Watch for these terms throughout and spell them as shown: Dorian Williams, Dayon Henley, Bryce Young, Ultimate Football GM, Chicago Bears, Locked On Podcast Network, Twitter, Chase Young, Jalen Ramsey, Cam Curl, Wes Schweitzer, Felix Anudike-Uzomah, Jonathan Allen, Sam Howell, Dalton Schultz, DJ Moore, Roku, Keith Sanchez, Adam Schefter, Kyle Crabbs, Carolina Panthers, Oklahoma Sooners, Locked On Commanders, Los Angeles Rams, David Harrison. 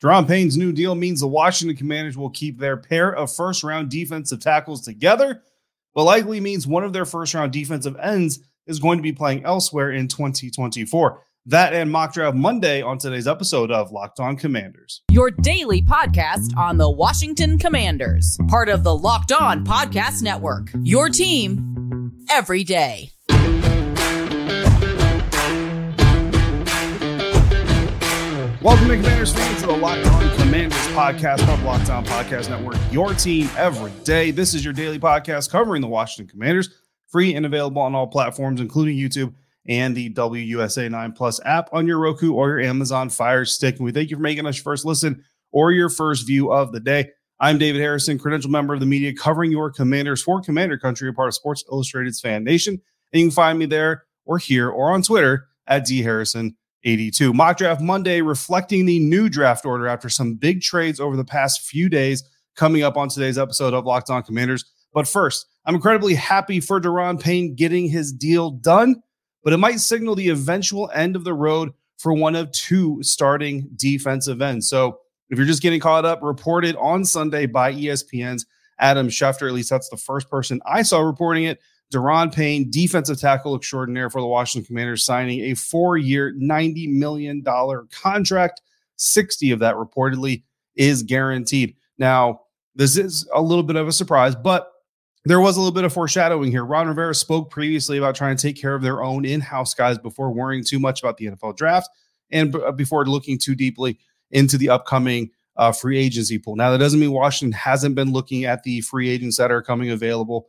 Daron Payne's new deal means the Washington Commanders will keep their pair of first-round defensive tackles together, but likely means one of their first-round defensive ends is going to be playing elsewhere in 2024. That and Mock Draft Monday on today's episode of Locked On Commanders. Your daily podcast on the Washington Commanders. Part of the Locked On Podcast Network. Your team every day. Welcome to Commanders fans to the Locked On Commanders podcast of Locked On Podcast Network. Your team every day. This is your daily podcast covering the Washington Commanders. Free and available on all platforms, including YouTube and the WUSA 9 Plus app on your Roku or your Amazon Fire Stick. And we thank you for making us your first listen or your first view of the day. I'm David Harrison, credentialed member of the media covering your Commanders for Commander Country, a part of Sports Illustrated's Fan Nation. And you can find me there or here or on Twitter at DHarrison82. Mock Draft Monday, reflecting the new draft order after some big trades over the past few days, coming up on today's episode of Locked On Commanders. But first, I'm incredibly happy for Daron Payne getting his deal done, but it might signal the eventual end of the road for one of two starting defensive ends. So if you're just getting caught up, reported on Sunday by ESPN's Adam Schefter, at least that's the first person I saw reporting it, Daron Payne, defensive tackle extraordinaire for the Washington Commanders, signing a four-year, $90 million contract. 60 of that reportedly is guaranteed. Now, this is a little bit of a surprise, but there was a little bit of foreshadowing here. Ron Rivera spoke previously about trying to take care of their own in-house guys before worrying too much about the NFL draft and before looking too deeply into the upcoming free agency pool. Now, that doesn't mean Washington hasn't been looking at the free agents that are coming available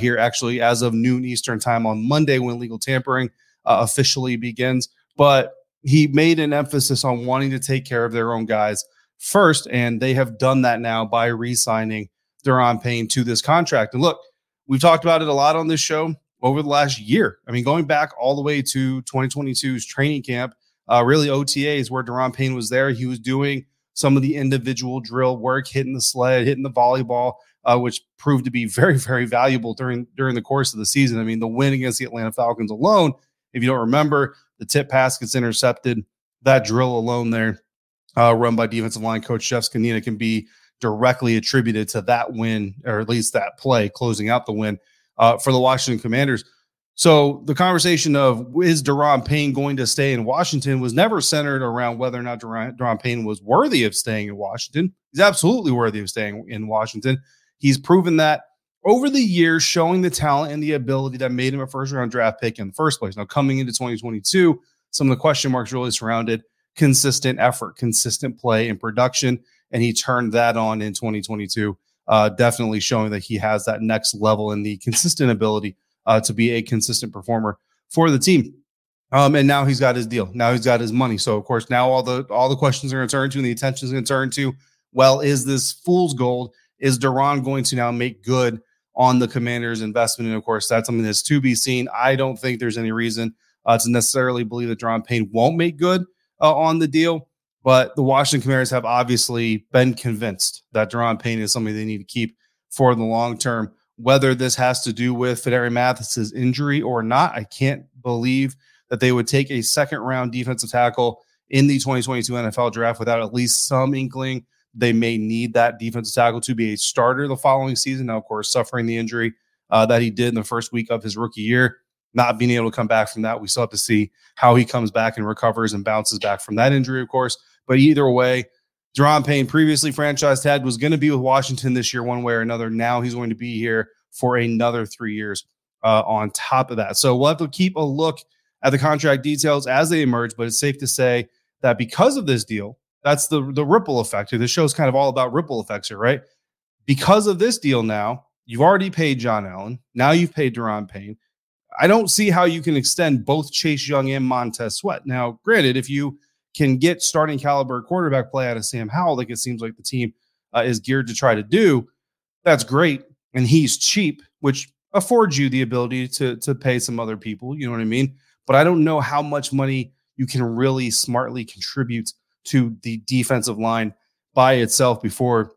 here actually as of noon Eastern time on Monday when legal tampering officially begins. But he made an emphasis on wanting to take care of their own guys first, and they have done that now by re-signing Daron Payne to this contract. And look, we've talked about it a lot on this show over the last year. I mean, going back all the way to 2022's training camp, really OTAs where Daron Payne was there. He was doing some of the individual drill work, hitting the sled, hitting the volleyball, which proved to be very, very valuable during the course of the season. I mean, the win against the Atlanta Falcons alone, if you don't remember, the tip pass gets intercepted. That drill alone there, run by defensive line coach Jeff Scanina, can be directly attributed to that win, or at least that play closing out the win for the Washington Commanders. So the conversation of is Daron Payne going to stay in Washington was never centered around whether or not Daron Payne was worthy of staying in Washington. He's absolutely worthy of staying in Washington. He's proven that over the years, showing the talent and the ability that made him a first-round draft pick in the first place. Now, coming into 2022, some of the question marks really surrounded consistent effort, consistent play, and production. And he turned that on in 2022, definitely showing that he has that next level and the consistent ability to be a consistent performer for the team. And now he's got his deal. Now he's got his money. So, of course, now all the questions are going to turn to, and the attention is going to turn to, well, is this fool's gold? Is Daron going to now make good on the Commanders' investment? And, of course, that's something that's to be seen. I don't think there's any reason to necessarily believe that Daron Payne won't make good on the deal. But the Washington Commanders have obviously been convinced that Daron Payne is something they need to keep for the long term. Whether this has to do with Phidarian Mathis' injury or not, I can't believe that they would take a second-round defensive tackle in the 2022 NFL Draft without at least some inkling they may need that defensive tackle to be a starter the following season. Now, of course, suffering the injury that he did in the first week of his rookie year, not being able to come back from that. We still have to see how he comes back and recovers and bounces back from that injury, of course. But either way, Daron Payne, previously franchise tag, was going to be with Washington this year one way or another. Now he's going to be here for another 3 years on top of that. So we'll have to keep a look at the contract details as they emerge. But it's safe to say that because of this deal, that's the ripple effect here. This show is kind of all about ripple effects here, right? Because of this deal now, you've already paid John Allen. Now you've paid Daron Payne. I don't see how you can extend both Chase Young and Montez Sweat. Now, granted, if you can get starting caliber quarterback play out of Sam Howell, like it seems like the team is geared to try to do, that's great. And he's cheap, which affords you the ability to pay some other people. You know what I mean? But I don't know how much money you can really smartly contribute to the defensive line by itself before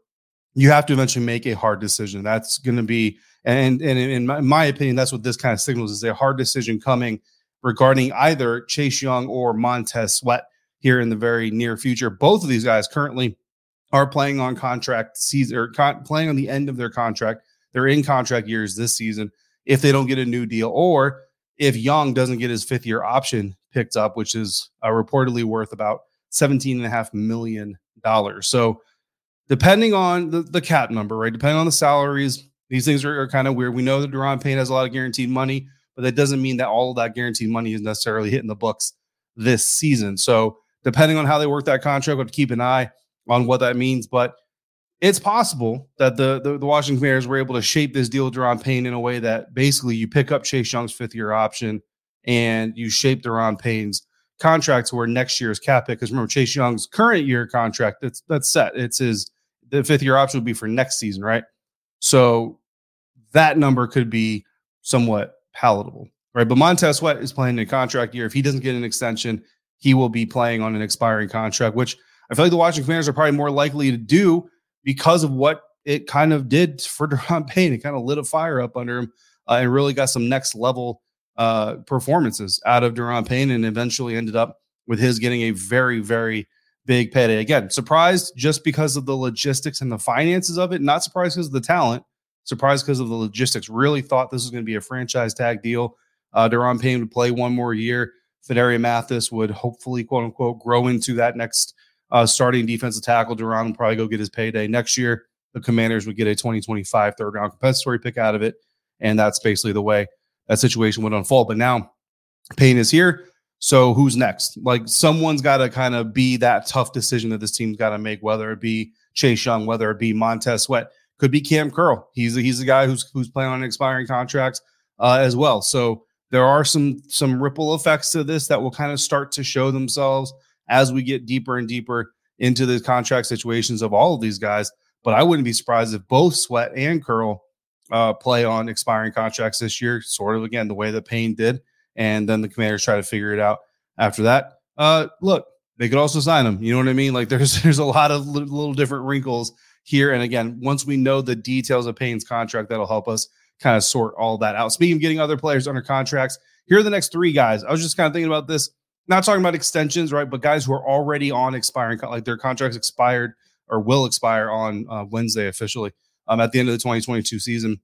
you have to eventually make a hard decision. That's going to be, and in my opinion, that's what this kind of signals, is a hard decision coming regarding either Chase Young or Montez Sweat here in the very near future. Both of these guys currently are playing on contract season, or playing on the end of their contract. They're in contract years this season if they don't get a new deal, or if Young doesn't get his fifth-year option picked up, which is reportedly worth about $17.5 million. So depending on the cap number, right, depending on the salaries, these things are kind of weird. We know that Daron Payne has a lot of guaranteed money, but that doesn't mean that all of that guaranteed money is necessarily hitting the books this season. So depending on how they work that contract, we'll have to keep an eye on what that means. But it's possible that the Washington Commanders were able to shape this deal with Daron Payne in a way that basically you pick up Chase Young's fifth-year option and you shape Daron Payne's contract to where next year's cap hit, because remember, Chase Young's current year contract, that's set. It's the fifth-year option would be for next season, right? So that number could be somewhat palatable, right? But Montez Sweat is playing in a contract year. If he doesn't get an extension, he will be playing on an expiring contract, which I feel like the Washington Commanders are probably more likely to do, because of what it kind of did for Daron Payne. It kind of lit a fire up under him and really got some next level performances out of Daron Payne, and eventually ended up with his getting a very, very big payday. Again, surprised just because of the logistics and the finances of it. Not surprised because of the talent, surprised because of the logistics. Really thought this was going to be a franchise tag deal. Daron Payne would play one more year. Phidarian Mathis would hopefully, quote unquote, grow into that next starting defensive tackle. Daron will probably go get his payday next year. The Commanders would get a 2025 third-round compensatory pick out of it, and that's basically the way that situation would unfold. But now Payne is here, so who's next? Like, someone's got to kind of be that tough decision that this team's got to make, whether it be Chase Young, whether it be Montez Sweat. Could be Cam Curl. He's the guy who's playing on an expiring contract as well. So there are some ripple effects to this that will kind of start to show themselves as we get deeper and deeper into the contract situations of all of these guys. But I wouldn't be surprised if both Sweat and Curl play on expiring contracts this year, sort of, again, the way that Payne did. And then the Commanders try to figure it out after that. Look, they could also sign them. You know what I mean? Like, there's a lot of little different wrinkles here. And again, once we know the details of Payne's contract, that'll help us kind of sort all that out. Speaking of getting other players under contracts, here are the next three guys. I was just kind of thinking about this. Not talking about extensions, right? But guys who are already on expiring, like their contracts expired or will expire on Wednesday officially at the end of the 2022 season.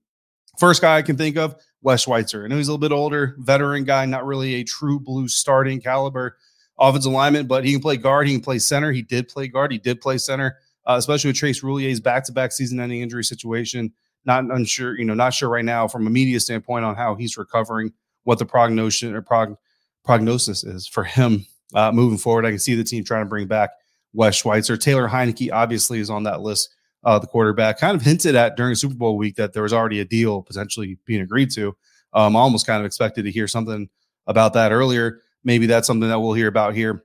First guy I can think of, Wes Schweitzer. I know he's a little bit older, veteran guy, not really a true blue starting caliber offensive lineman, but he can play guard. He can play center. He did play guard. He did play center, especially with Trace Roulier's back-to-back season-ending injury situation. Not sure right now from a media standpoint on how he's recovering, what the prognosis is for him moving forward. I can see the team trying to bring back Wes Schweitzer. Taylor Heineke obviously is on that list. The quarterback kind of hinted at during Super Bowl week that there was already a deal potentially being agreed to. I almost kind of expected to hear something about that earlier. Maybe that's something that we'll hear about here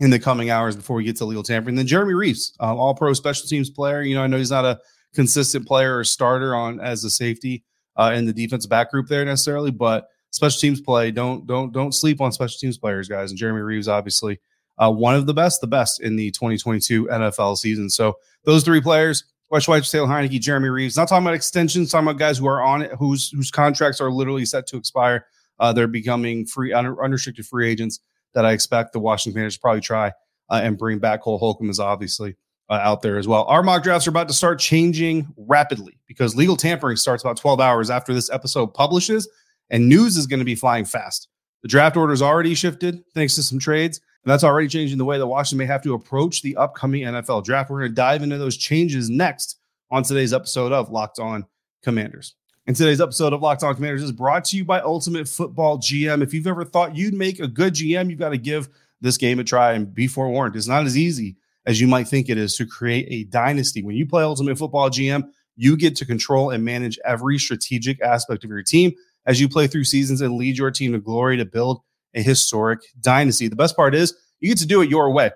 in the coming hours before we get to legal tampering. Then Jeremy Reaves, all-pro special teams player. You know, I know he's not a consistent player or starter on as a safety in the defensive back group there necessarily, but special teams play. Don't sleep on special teams players, guys. And Jeremy Reaves, obviously, one of the best in the 2022 NFL season. So those three players, Wes Schweitzer, Taylor Heineke, Jeremy Reaves. Not talking about extensions, talking about guys who are on it, whose contracts are literally set to expire. They're becoming free, unrestricted free agents that I expect the Washington Commanders to probably try and bring back. Cole Holcomb is obviously out there as well. Our mock drafts are about to start changing rapidly because legal tampering starts about 12 hours after this episode publishes. And news is going to be flying fast. The draft order is already shifted thanks to some trades, and that's already changing the way that Washington may have to approach the upcoming NFL draft. We're going to dive into those changes next on today's episode of Locked On Commanders. And today's episode of Locked On Commanders is brought to you by Ultimate Football GM. If you've ever thought you'd make a good GM, you've got to give this game a try and be forewarned. It's not as easy as you might think it is to create a dynasty. When you play Ultimate Football GM, you get to control and manage every strategic aspect of your team as you play through seasons and lead your team to glory to build a historic dynasty. The best part is you get to do it your way.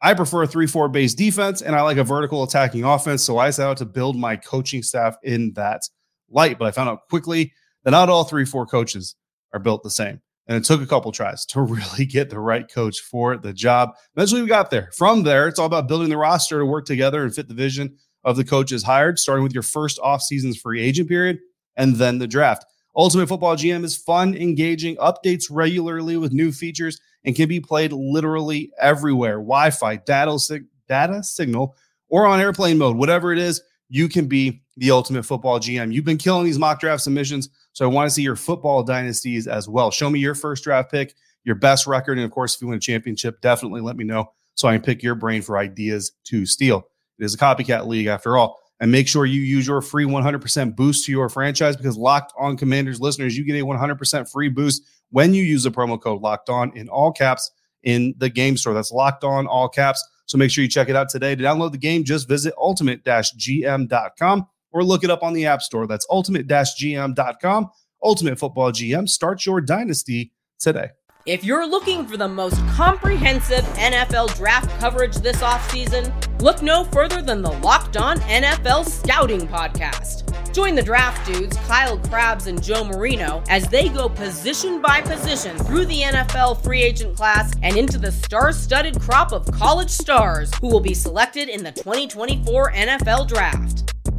I prefer a 3-4 base defense, and I like a vertical attacking offense, so I set out to build my coaching staff in that light. But I found out quickly that not all 3-4 coaches are built the same, and it took a couple tries to really get the right coach for the job. Eventually, we got there. From there, it's all about building the roster to work together and fit the vision of the coaches hired, starting with your first off-season's free agent period and then the draft. Ultimate Football GM is fun, engaging, updates regularly with new features, and can be played literally everywhere. Wi-Fi, data signal, or on airplane mode. Whatever it is, you can be the Ultimate Football GM. You've been killing these mock draft submissions, so I want to see your football dynasties as well. Show me your first draft pick, your best record, and of course, if you win a championship, definitely let me know so I can pick your brain for ideas to steal. It is a copycat league after all. And make sure you use your free 100% boost to your franchise, because Locked On Commanders listeners, you get a 100% free boost when you use the promo code Locked On in all caps in the game store. That's Locked On, all caps. So make sure you check it out today. To download the game, just visit ultimate-gm.com or look it up on the App Store. That's ultimate-gm.com. Ultimate Football GM. Start your dynasty today. If you're looking for the most comprehensive NFL draft coverage this offseason, look no further than the Locked On NFL Scouting Podcast. Join the draft dudes, Kyle Crabbs and Joe Marino, as they go position by position through the NFL free agent class and into the star-studded crop of college stars who will be selected in the 2024 NFL Draft.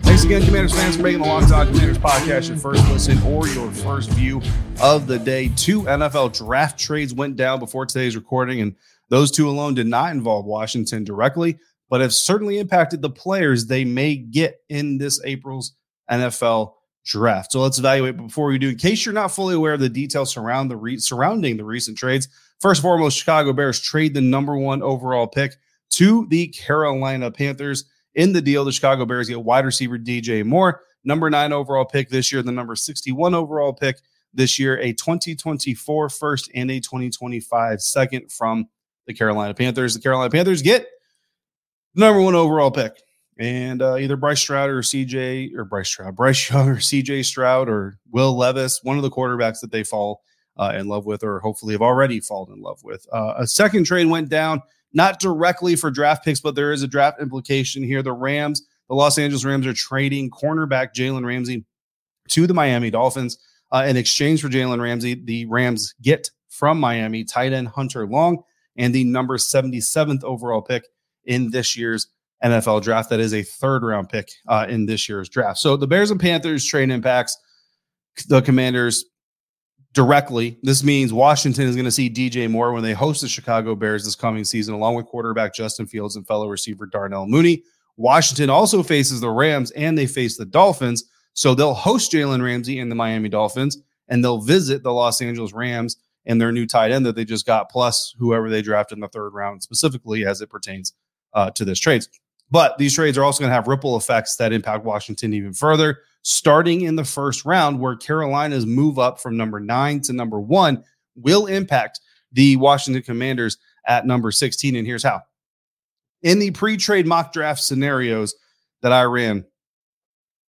Thanks again, Commanders fans, for making the Locked On Commanders podcast your first listen or your first view of the day. Two NFL draft trades went down before today's recording, and those two alone did not involve Washington directly, but have certainly impacted the players they may get in this April's NFL draft. So let's evaluate before we do. In case you're not fully aware of the details surrounding the recent trades, first and foremost, Chicago Bears trade the number one overall pick to the Carolina Panthers. In the deal, the Chicago Bears get wide receiver DJ Moore, number 9 overall pick this year, the number 61 overall pick this year, a 2024 first and a 2025 second from the Carolina Panthers. The Carolina Panthers get the number 1 overall pick, and either Bryce Young or CJ Stroud or Will Levis, one of the quarterbacks that they fall in love with, or hopefully have already fallen in love with. A second trade went down. Not directly for draft picks, but there is a draft implication here. The Los Angeles Rams are trading cornerback Jalen Ramsey to the Miami Dolphins. In exchange for Jalen Ramsey, the Rams get from Miami tight end Hunter Long and the number 77th overall pick in this year's NFL draft. That is a third-round pick in this year's draft. So the Bears and Panthers trade impacts the Commanders directly. This means Washington is going to see DJ Moore when they host the Chicago Bears this coming season, along with quarterback Justin Fields and fellow receiver Darnell Mooney. Washington also faces the Rams and they face the Dolphins, so they'll host Jalen Ramsey and the Miami Dolphins, and they'll visit the Los Angeles Rams and their new tight end that they just got, plus whoever they draft in the third round, specifically as it pertains to this trades. But these trades are also going to have ripple effects that impact Washington even further, starting in the first round, where Carolina's move up from number 9 to number 1 will impact the Washington Commanders at number 16. And here's how. In the pre-trade mock draft scenarios that I ran,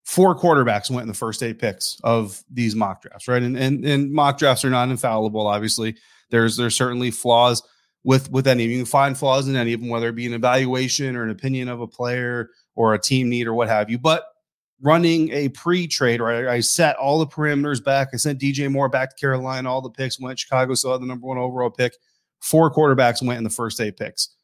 4 quarterbacks went in the first 8 picks of these mock drafts, right? And mock drafts are not infallible, obviously. There's certainly flaws with any of them. You can find flaws in any of them, whether it be an evaluation or an opinion of a player or a team need or what have you. But running a pre-trade, right, I set all the parameters back. I sent DJ Moore back to Carolina. All the picks went. Chicago still had the number 1 overall pick. 4 quarterbacks went in the first 8 picks.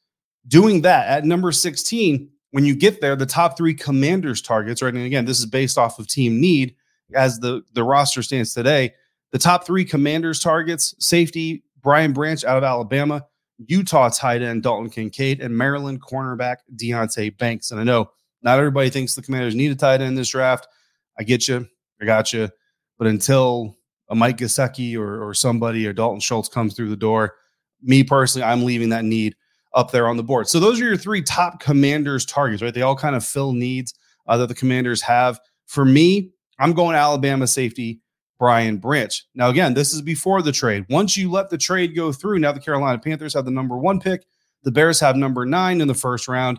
Doing that at number 16, when you get there, the top 3 Commanders targets, right? And again, this is based off of team need as the roster stands today. The top 3 Commanders targets: safety Brian Branch out of Alabama, Utah tight end Dalton Kincaid, and Maryland cornerback Deontay Banks. And I know not everybody thinks the Commanders need a tight end in this draft. I get you. I got you. But until a Mike Gesicki or somebody or Dalton Schultz comes through the door, me personally, I'm leaving that need up there on the board. So those are your 3 top Commanders targets, right? They all kind of fill needs that the Commanders have. For me, I'm going Alabama safety Brian Branch. Now, again, this is before the trade. Once you let the trade go through, now the Carolina Panthers have the number 1 pick. The Bears have number 9 in the first round.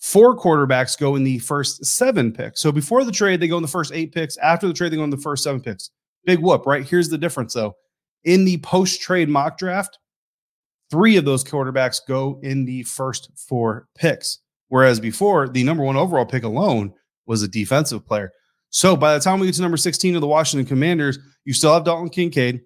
4 quarterbacks go in the first 7 picks. So before the trade, they go in the first 8 picks. After the trade, they go in the first 7 picks. Big whoop, right? Here's the difference, though. In the post-trade mock draft, 3 of those quarterbacks go in the first 4 picks, whereas before, the number 1 overall pick alone was a defensive player. So by the time we get to number 16 of the Washington Commanders, you still have Dalton Kincaid,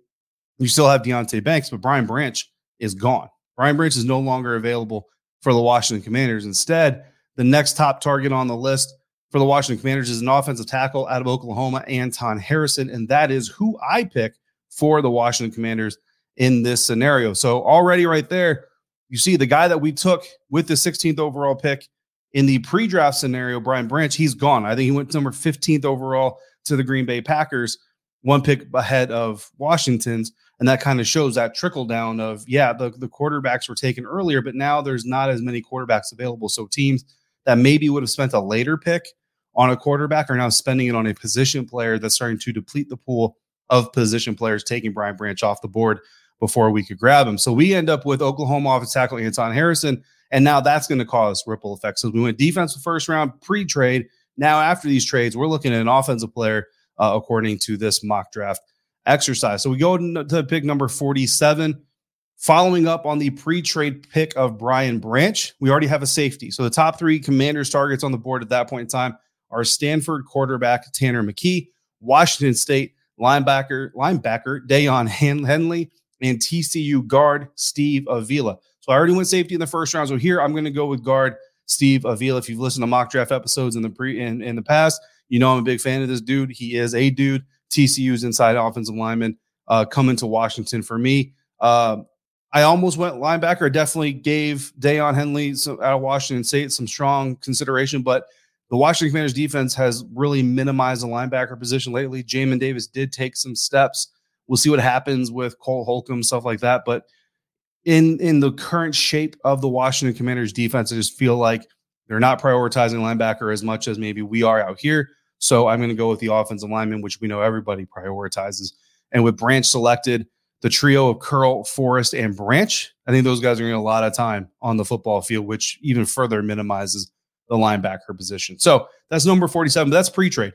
you still have Deontay Banks, but Brian Branch is gone. Brian Branch is no longer available for the Washington Commanders. Instead, the next top target on the list for the Washington Commanders is an offensive tackle out of Oklahoma, Anton Harrison, and that is who I pick for the Washington Commanders in this scenario. So already right there, you see the guy that we took with the 16th overall pick in the pre-draft scenario, Brian Branch, he's gone. I think he went to number 15th overall to the Green Bay Packers, 1 pick ahead of Washington's, and that kind of shows that trickle down of, yeah, the quarterbacks were taken earlier, but now there's not as many quarterbacks available. So teams that maybe would have spent a later pick on a quarterback are now spending it on a position player that's starting to deplete the pool of position players, taking Brian Branch off the board before we could grab him. So we end up with Oklahoma offensive tackle Anton Harrison, and now that's going to cause ripple effects. So we went defensive first round pre-trade. Now after these trades, we're looking at an offensive player according to this mock draft exercise. So we go to pick number 47. Following up on the pre-trade pick of Brian Branch, we already have a safety. So the top 3 Commanders targets on the board at that point in time are Stanford quarterback Tanner McKee, Washington State linebacker Dayon Henley, and TCU guard Steve Avila. So I already went safety in the first round. So here I'm going to go with guard Steve Avila. If you've listened to mock draft episodes in the in the past, you know I'm a big fan of this dude. He is a dude. TCU's inside offensive lineman coming to Washington for me. I almost went linebacker. I definitely gave Dayon Henley out of Washington State some strong consideration, but the Washington Commanders defense has really minimized the linebacker position lately. Jamin Davis did take some steps. We'll see what happens with Cole Holcomb, stuff like that. But in the current shape of the Washington Commanders defense, I just feel like they're not prioritizing linebacker as much as maybe we are out here. So I'm going to go with the offensive lineman, which we know everybody prioritizes. And with Branch selected, the trio of Curl, Forrest, and Branch, I think those guys are going to get a lot of time on the football field, which even further minimizes the linebacker position. So that's number 47. But that's pre-trade.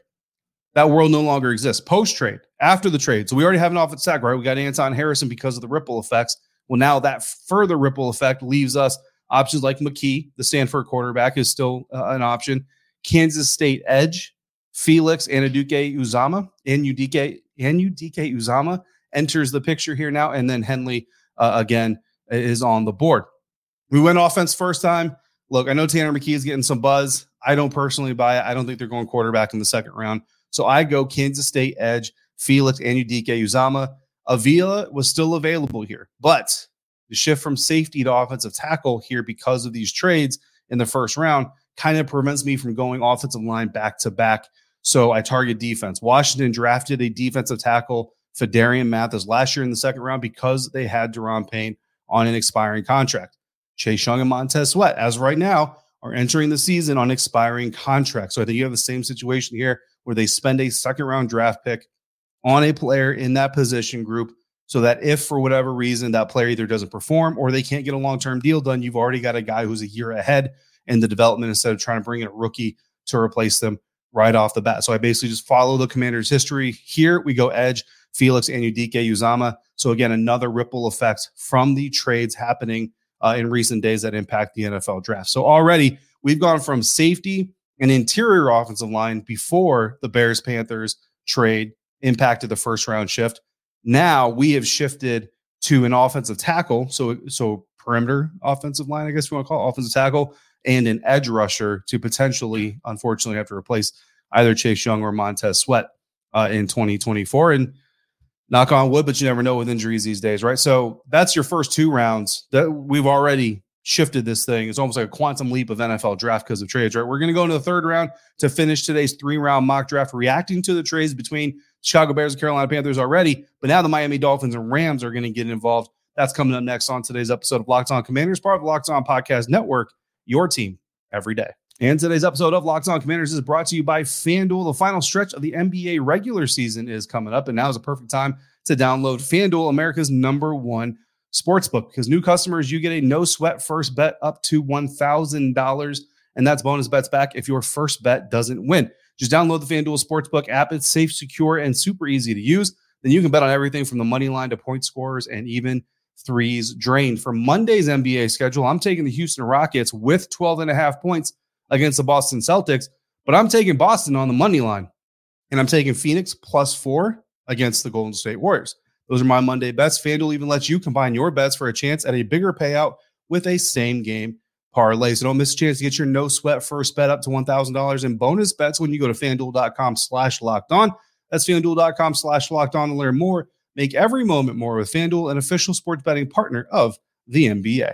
That world no longer exists. Post-trade, after the trade. So we already have an offensive tackle, right? We got Anton Harrison because of the ripple effects. Well, now that further ripple effect leaves us options like McKee, the Stanford quarterback, is still an option. Kansas State edge, Felix Anudike-Uzomah enters the picture here now, and then Henley, again, is on the board. We went offense first time. Look, I know Tanner McKee is getting some buzz. I don't personally buy it. I don't think they're going quarterback in the second round. So I go Kansas State edge, Felix Anudike-Uzomah. Avila was still available here, but the shift from safety to offensive tackle here because of these trades in the first round kind of prevents me from going offensive line back to back. So I target defense. Washington drafted a defensive tackle, Phidarian Mathis, last year in the second round because they had Daron Payne on an expiring contract. Chase Young and Montez Sweat, as right now, are entering the season on expiring contracts. So I think you have the same situation here where they spend a second-round draft pick on a player in that position group so that if, for whatever reason, that player either doesn't perform or they can't get a long-term deal done, you've already got a guy who's a year ahead in the development instead of trying to bring in a rookie to replace them right off the bat. So I basically just follow the Commander's history. Here we go edge, Felix Anudike-Uzomah. So again, another ripple effect from the trades happening in recent days that impact the NFL draft. So already we've gone from safety and interior offensive line before the Bears-Panthers trade impacted the first round shift. Now we have shifted to an offensive tackle. So perimeter offensive line, I guess we want to call it, offensive tackle, and an edge rusher to potentially, unfortunately, have to replace either Chase Young or Montez Sweat in 2024. And knock on wood, but you never know with injuries these days, right? So that's your first 2 rounds. That we've already shifted this thing. It's almost like a quantum leap of NFL draft because of trades, right? We're going to go into the third round to finish today's 3-round mock draft, reacting to the trades between Chicago Bears and Carolina Panthers already, but now the Miami Dolphins and Rams are going to get involved. That's coming up next on today's episode of Locked On Commanders, part of the Locked On Podcast Network, your team every day. And today's episode of Locked On Commanders is brought to you by FanDuel. The final stretch of the NBA regular season is coming up, and now is a perfect time to download FanDuel, America's #1 sportsbook, because new customers, you get a no-sweat first bet up to $1,000, and that's bonus bets back if your first bet doesn't win. Just download the FanDuel Sportsbook app. It's safe, secure, and super easy to use. Then you can bet on everything from the money line to point scorers and even threes drained. For Monday's NBA schedule, I'm taking the Houston Rockets with 12.5 points against the Boston Celtics, but I'm taking Boston on the money line, and I'm taking Phoenix +4 against the Golden State Warriors. Those are my Monday bets. FanDuel even lets you combine your bets for a chance at a bigger payout with a same-game parlay. So don't miss a chance to get your no-sweat first bet up to $1,000 in bonus bets when you go to FanDuel.com/LockedOn. That's FanDuel.com/LockedOn to learn more. Make every moment more with FanDuel, an official sports betting partner of the NBA.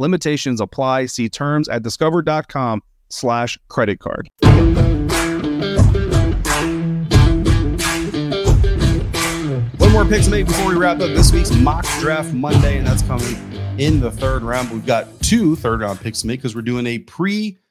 Limitations apply. See terms at discover.com/credit card. One more pick to make before we wrap up this week's Mock Draft Monday, and that's coming in the third round. We've got 2 third-round picks to make because we're doing a pre-trade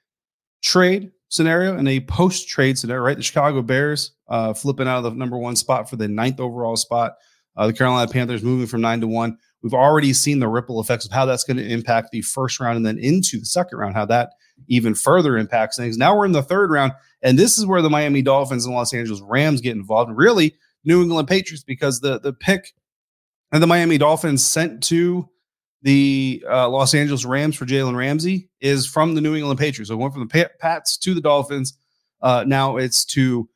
scenario and a post-trade scenario, right? The Chicago Bears flipping out of the #1 spot for the 9th overall spot. The Carolina Panthers moving from 9 to 1. We've already seen the ripple effects of how that's going to impact the first round and then into the second round, how that even further impacts things. Now we're in the third round, and this is where the Miami Dolphins and Los Angeles Rams get involved, and really New England Patriots, because the pick that the Miami Dolphins sent to the Los Angeles Rams for Jalen Ramsey is from the New England Patriots. So it went from the Pats to the Dolphins. Now it's to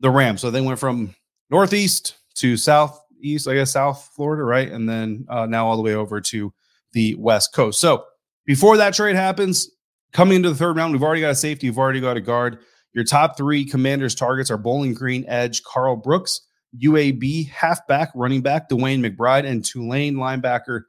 the Rams. So they went from northeast to southeast, I guess, South Florida, right? And then now all the way over to the West Coast. So before that trade happens, coming into the third round, we've already got a safety. We've already got a guard. Your top 3 Commanders targets are Bowling Green edge Carl Brooks, UAB halfback, running back Dwayne McBride, and Tulane linebacker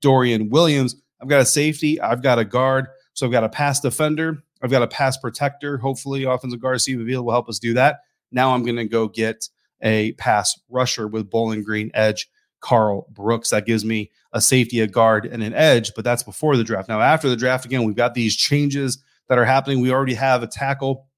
Dorian Williams. I've got a safety. I've got a guard. So I've got a pass defender. I've got a pass protector. Hopefully, offensive guard Steve Avila will help us do that. Now I'm going to go get a pass rusher with Bowling Green edge Carl Brooks. That gives me a safety, a guard, and an edge, but that's before the draft. Now, after the draft, again, we've got these changes that are happening. We already have a tackle.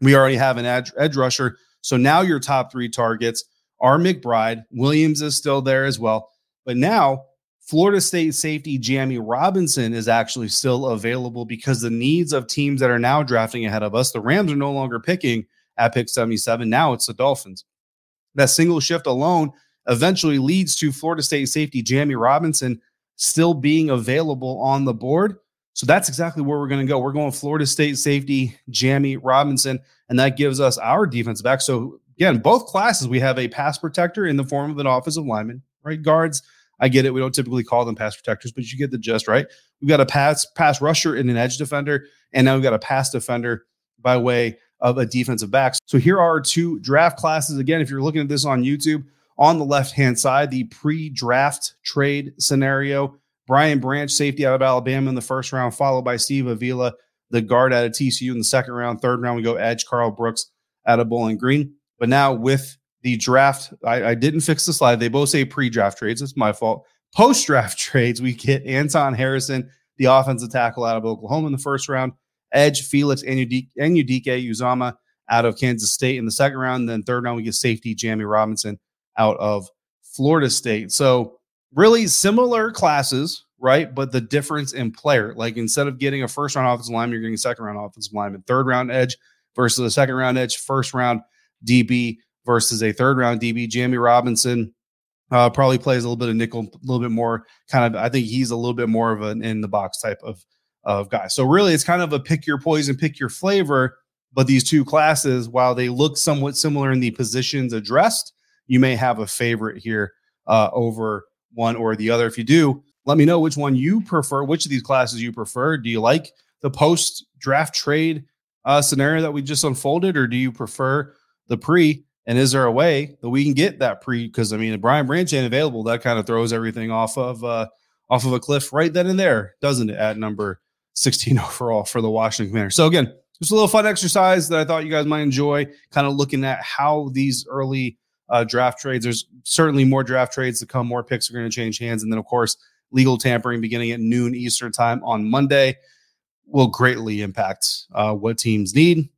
We already have an edge rusher. So now your top 3 targets are McBride. Williams is still there as well. But now Florida State safety Jammie Robinson is actually still available because the needs of teams that are now drafting ahead of us, the Rams are no longer picking at pick 77. Now it's the Dolphins. That single shift alone eventually leads to Florida State safety Jammie Robinson still being available on the board. So that's exactly where we're going to go. We're going Florida State safety Jammie Robinson, and that gives us our defense back. So again, both classes, we have a pass protector in the form of an offensive lineman, right? Guards, I get it. We don't typically call them pass protectors, but you get the gist, right? We've got a pass rusher and an edge defender, and now we've got a pass defender by way of a defensive back. So here are 2 draft classes. Again, if you're looking at this on YouTube, on the left-hand side, the pre-draft trade scenario, Brian Branch, safety out of Alabama in the first round, followed by Steve Avila, the guard out of TCU in the second round. Third round, we go edge Carl Brooks out of Bowling Green. But now with the draft, I didn't fix the slide. They both say pre-draft trades. It's my fault. Post-draft trades, we get Anton Harrison, the offensive tackle out of Oklahoma in the first round. Edge Felix Anudike-Uzomah out of Kansas State in the second round. And then third round, we get safety Jammie Robinson out of Florida State. So really similar classes, right? But the difference in player, like instead of getting a first-round offensive lineman, you're getting a second-round offensive lineman. Third-round edge versus a second-round edge. First-round DB versus a third-round DB. Jammie Robinson probably plays a little bit of nickel, a little bit more kind of, I think he's a little bit more of an in-the-box type of guy. So really, it's kind of a pick your poison, pick your flavor, but these 2 classes, while they look somewhat similar in the positions addressed, you may have a favorite here over one or the other. If you do, let me know which one you prefer, which of these classes you prefer. Do you like the post-draft trade scenario that we just unfolded, or do you prefer the pre? And is there a way that we can get that pre? Because, I mean, if Brian Branch ain't available, that kind of throws everything off of a cliff right then and there, doesn't it, at number 16 overall for the Washington Commanders. So, again, just a little fun exercise that I thought you guys might enjoy, kind of looking at how these early draft trades, there's certainly more draft trades to come, more picks are going to change hands, and then, of course, legal tampering beginning at noon Eastern time on Monday will greatly impact what teams need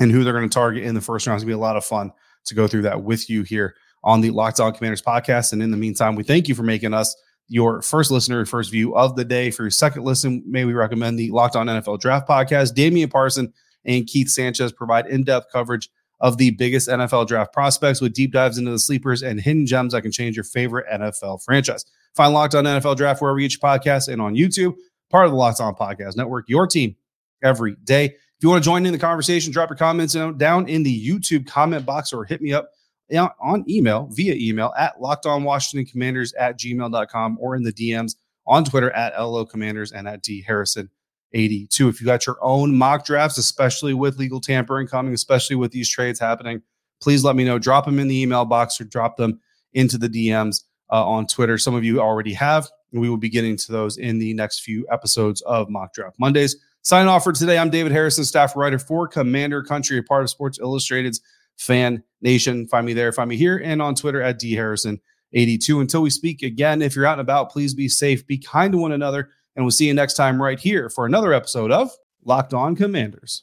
and who they're going to target in the first round. It's going to be a lot of fun to go through that with you here on the Locked On Commanders podcast. And in the meantime, we thank you for making us your first listener and first view of the day. For your second listen, may we recommend the Locked On NFL Draft podcast. Damian Parson and Keith Sanchez provide in-depth coverage of the biggest NFL draft prospects with deep dives into the sleepers and hidden gems that can change your favorite NFL franchise. Find Locked On NFL Draft wherever you get your podcasts and on YouTube, part of the Locked On Podcast Network, your team every day. If you want to join in the conversation, drop your comments down in the YouTube comment box or hit me up on email, via email at LockedOnWashingtonCommanders@gmail.com or in the DMs on Twitter at LOCommanders and at DHarrison82. If you got your own mock drafts, especially with legal tampering coming, especially with these trades happening, please let me know. Drop them in the email box or drop them into the DMs on Twitter. Some of you already have, and we will be getting to those in the next few episodes of Mock Draft Mondays. Sign off for today. I'm David Harrison, staff writer for Commander Country, a part of Sports Illustrated's Fan Nation. Find me there, find me here, and on Twitter at DHarrison82. Until we speak again, if you're out and about, please be safe, be kind to one another, and we'll see you next time right here for another episode of Locked On Commanders.